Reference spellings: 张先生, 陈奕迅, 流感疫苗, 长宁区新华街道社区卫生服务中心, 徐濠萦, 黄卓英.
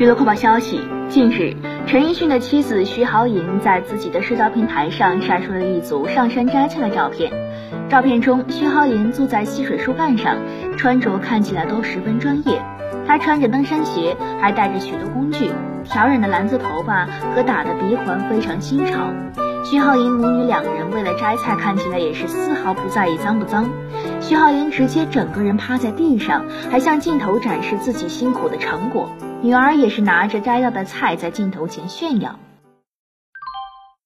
娱乐快报消息，近日，陈奕迅的妻子徐濠萦在自己的社交平台上晒出了一组上山摘菜的照片。照片中，徐濠萦坐在溪水树干上，穿着看起来都十分专业。她穿着登山鞋，还带着许多工具，挑染的蓝色头发和打的鼻环非常新潮。徐濠萦母女两人为了摘菜，看起来也是丝毫不在意脏不脏。徐濠萦直接整个人趴在地上，还向镜头展示自己辛苦的成果。女儿也是拿着摘到的菜在镜头前炫耀。